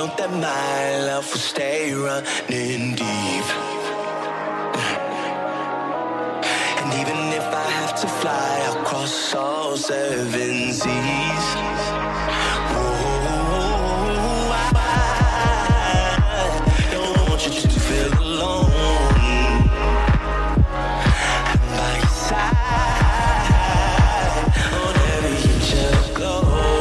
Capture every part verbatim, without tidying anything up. know that my love will stay running deep. And even if I have to fly across all seven seas, oh, I don't want you to feel alone. I'm by your side on every inch of gold.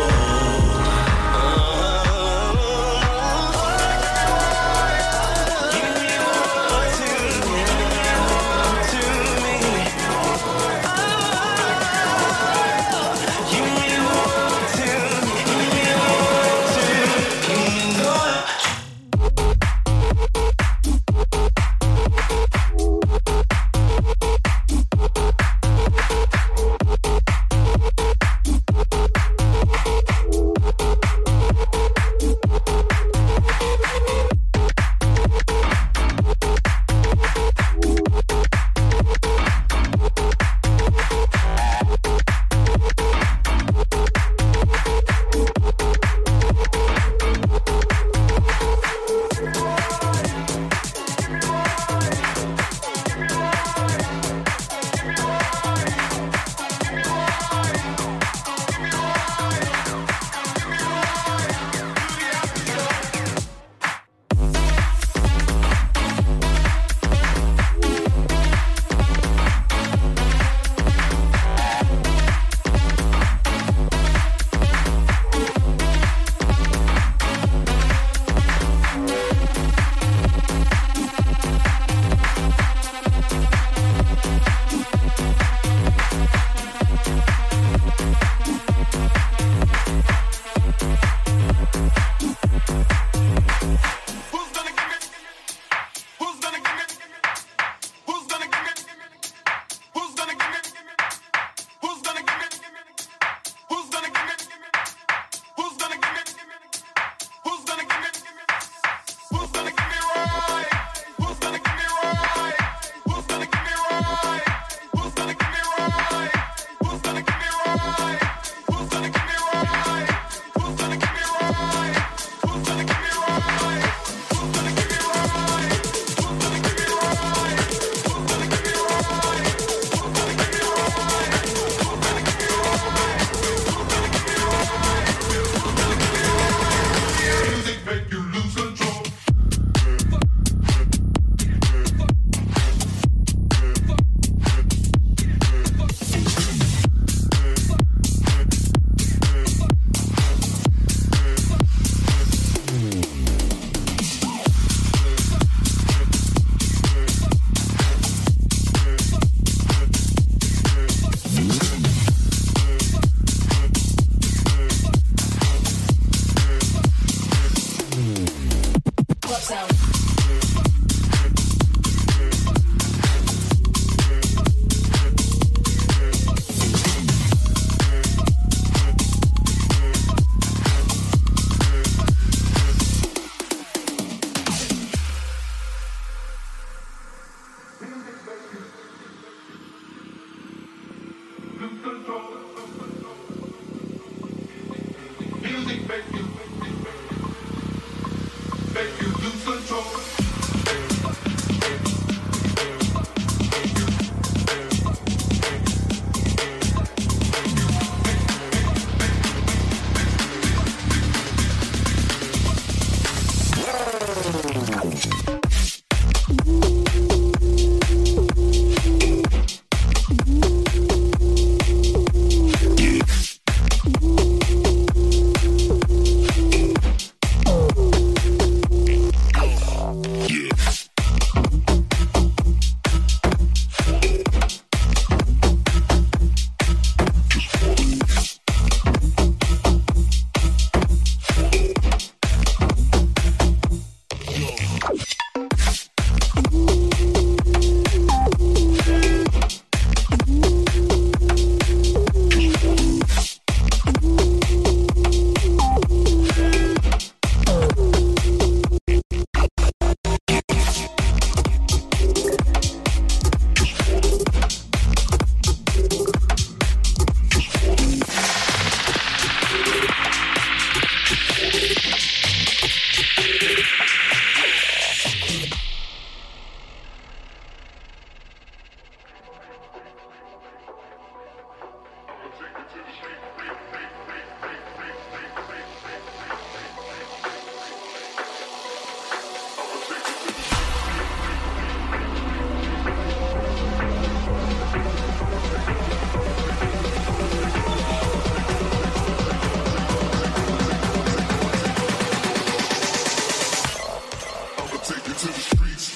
You take it to the streets.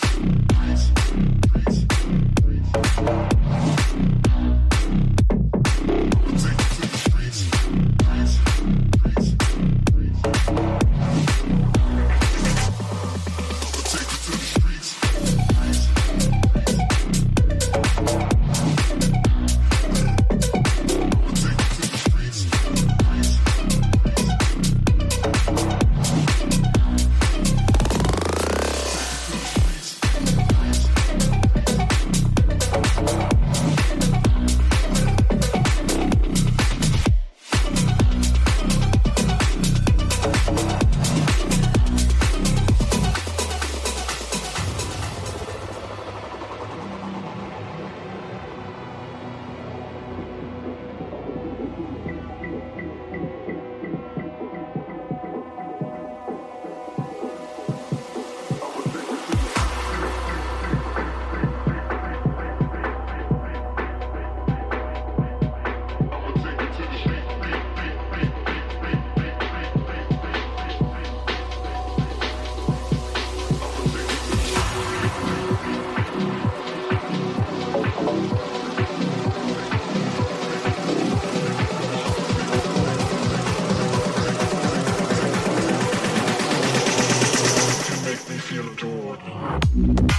We'll be right back.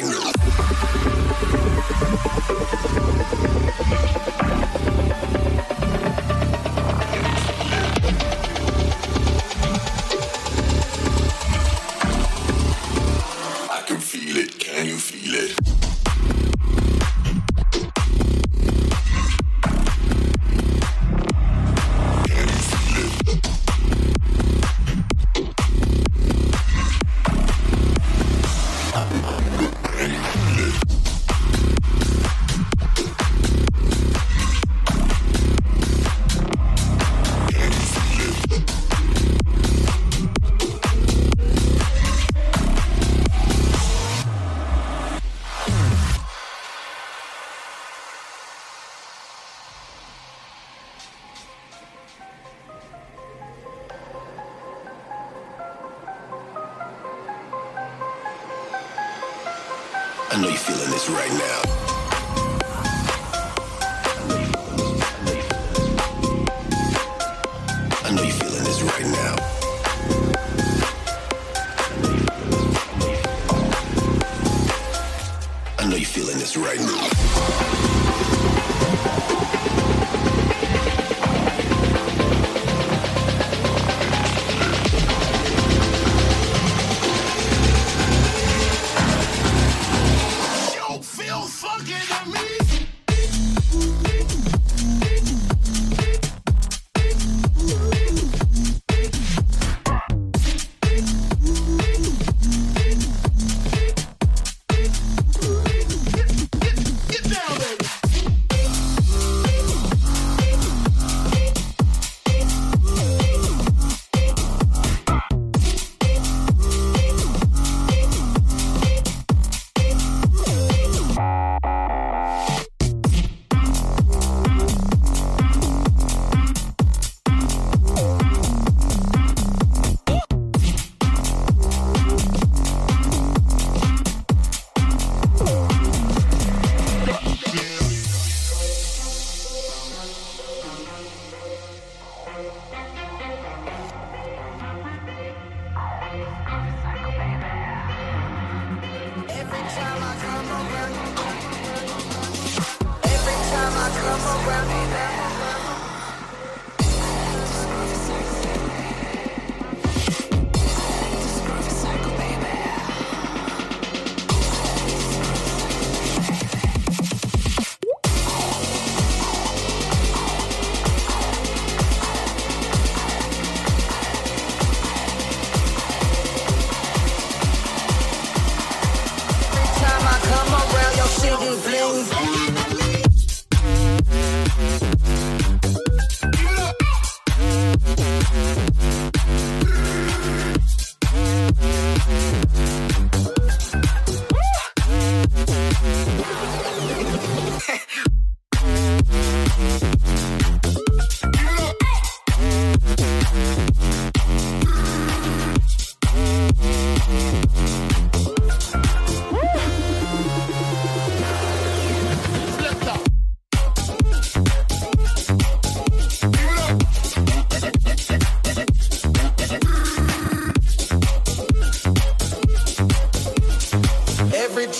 right now. I can feel it. Can you feel it? I know you're feeling this right now. I know you're feeling this right now. I know you're feeling this right now. You feel fucking at me.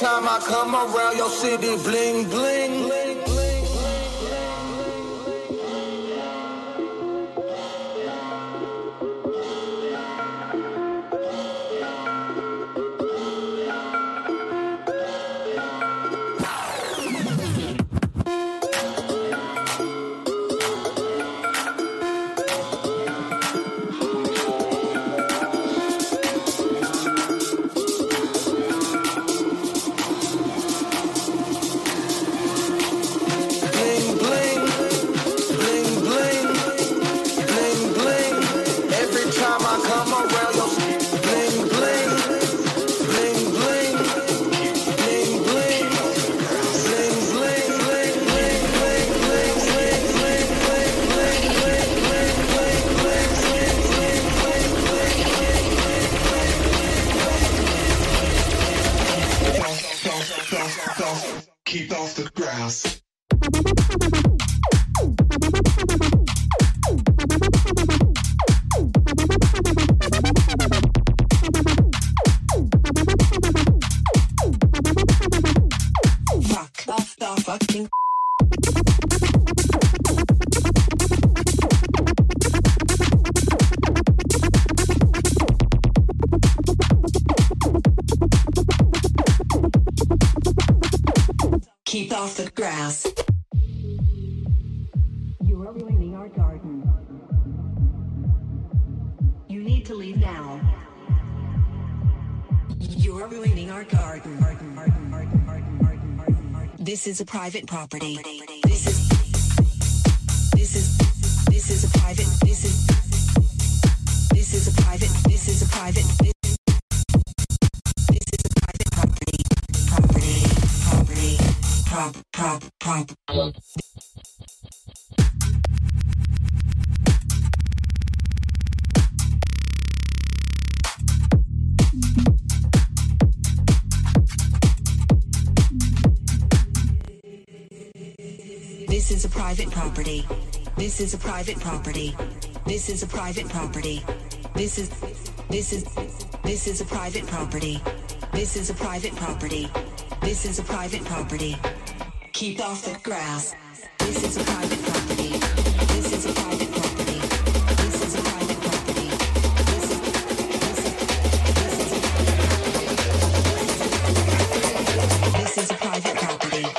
Time I come around your city, bling bling. off the grass. You are ruining our garden. You need to leave now. You are ruining our garden. This is a private property. This is This is This is a private This is This is a private This is a private this Prop, prop, prop. This is a private property. This is a private property. This is a private property. This is, this is, this is a private property. This is a private property. This is a private property. Keep off the grass. This is a private property. This is a private property. This is a private property. This is This is a private property.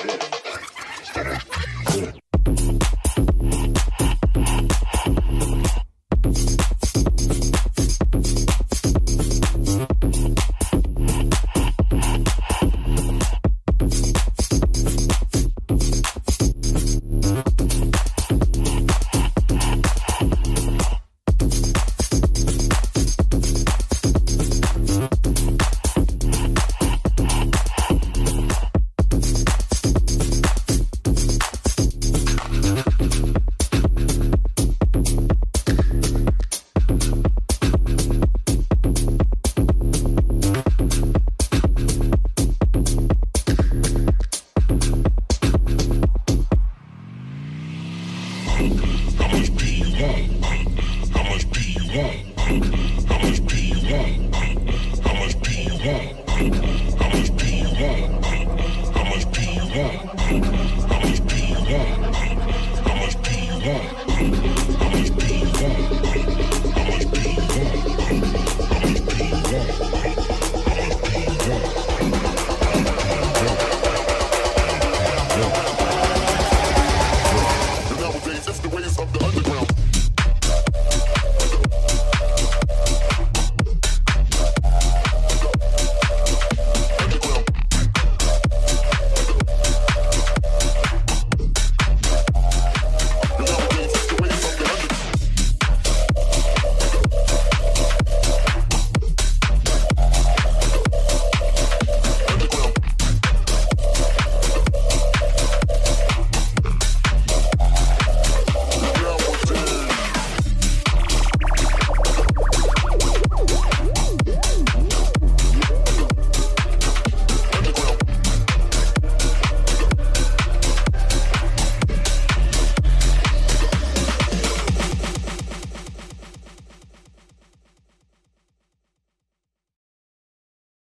How much pee you want? How much pee you want?